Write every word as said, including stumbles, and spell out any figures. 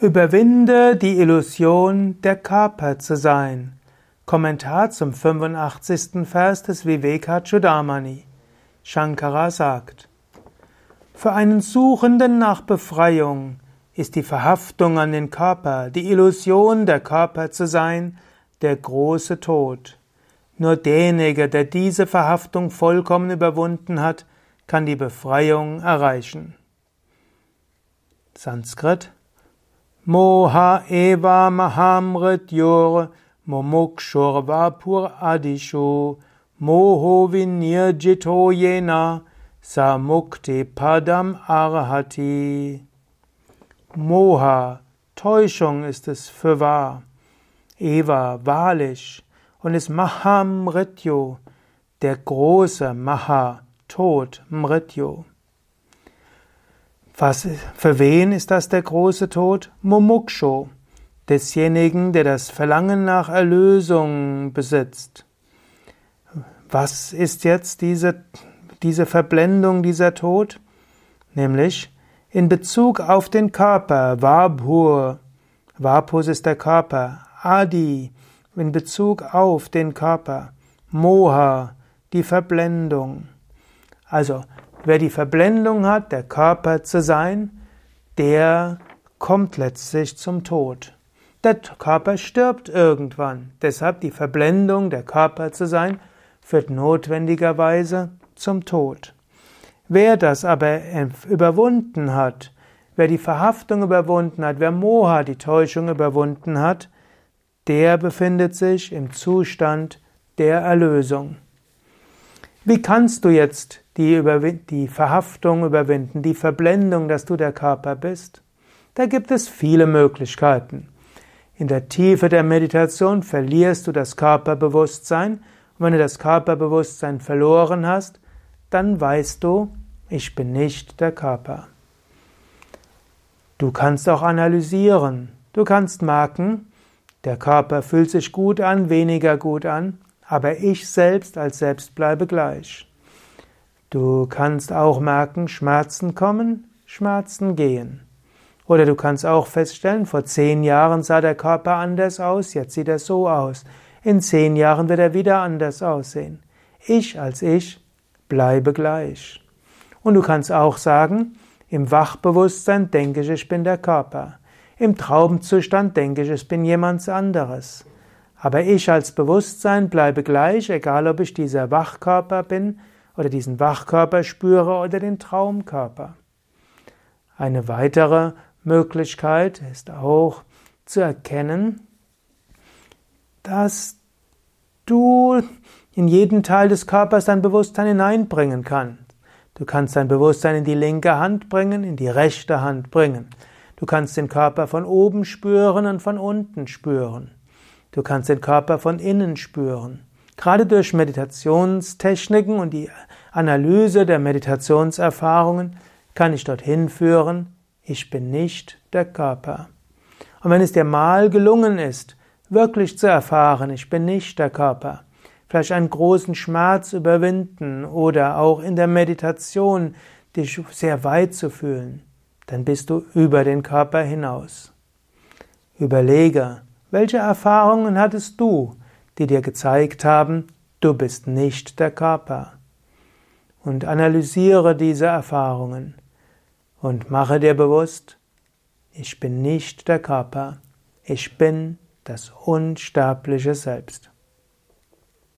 Überwinde die Illusion, der Körper zu sein. Kommentar zum fünfundachtzigsten Vers des Vivekachudamani. Shankara sagt: Für einen Suchenden nach Befreiung ist die Verhaftung an den Körper, die Illusion, der Körper zu sein, der große Tod. Nur derjenige, der diese Verhaftung vollkommen überwunden hat, kann die Befreiung erreichen. Sanskrit: MOHA EVA Mahamrityu Mumukshu VAPUR ADISHU MOHO VINIRJITO YENA SAMUKTI PADAM ARHATI. Moha, Täuschung ist es für wahr, Eva, wahrlich, und ist Mahamrityu, der große Maha, Tod, Mrityu. Was, für wen ist das der große Tod? Mumukshu, desjenigen, der das Verlangen nach Erlösung besitzt. Was ist jetzt diese, diese Verblendung, dieser Tod? Nämlich in Bezug auf den Körper, Vapur, Vapus ist der Körper, Adi, in Bezug auf den Körper, Moha, die Verblendung. Also, wer die Verblendung hat, der Körper zu sein, der kommt letztlich zum Tod. Der Körper stirbt irgendwann. Deshalb die Verblendung, der Körper zu sein, führt notwendigerweise zum Tod. Wer das aber überwunden hat, wer die Verhaftung überwunden hat, wer Moha, die Täuschung, überwunden hat, der befindet sich im Zustand der Erlösung. Wie kannst du jetzt die, die Verhaftung überwinden, die Verblendung, dass du der Körper bist? Da gibt es viele Möglichkeiten. In der Tiefe der Meditation verlierst du das Körperbewusstsein, und wenn du das Körperbewusstsein verloren hast, dann weißt du, ich bin nicht der Körper. Du kannst auch analysieren. Du kannst merken, der Körper fühlt sich gut an, weniger gut an, aber ich selbst als Selbst bleibe gleich. Du kannst auch merken, Schmerzen kommen, Schmerzen gehen. Oder du kannst auch feststellen, vor zehn Jahren sah der Körper anders aus, jetzt sieht er so aus. In zehn Jahren wird er wieder anders aussehen. Ich als ich bleibe gleich. Und du kannst auch sagen, im Wachbewusstsein denke ich, ich bin der Körper. Im Traumzustand denke ich, ich bin jemand anderes. Aber ich als Bewusstsein bleibe gleich, egal ob ich dieser Wachkörper bin oder diesen Wachkörper spüre oder den Traumkörper. Eine weitere Möglichkeit ist auch zu erkennen, dass du in jeden Teil des Körpers dein Bewusstsein hineinbringen kannst. Du kannst dein Bewusstsein in die linke Hand bringen, in die rechte Hand bringen. Du kannst den Körper von oben spüren und von unten spüren. Du kannst den Körper von innen spüren. Gerade durch Meditationstechniken und die Analyse der Meditationserfahrungen kann ich dorthin führen, ich bin nicht der Körper. Und wenn es dir mal gelungen ist, wirklich zu erfahren, ich bin nicht der Körper, vielleicht einen großen Schmerz überwinden oder auch in der Meditation dich sehr weit zu fühlen, dann bist du über den Körper hinaus. Überlege, welche Erfahrungen hattest du, die dir gezeigt haben, du bist nicht der Körper? Und analysiere diese Erfahrungen und mache dir bewusst, ich bin nicht der Körper, ich bin das unsterbliche Selbst.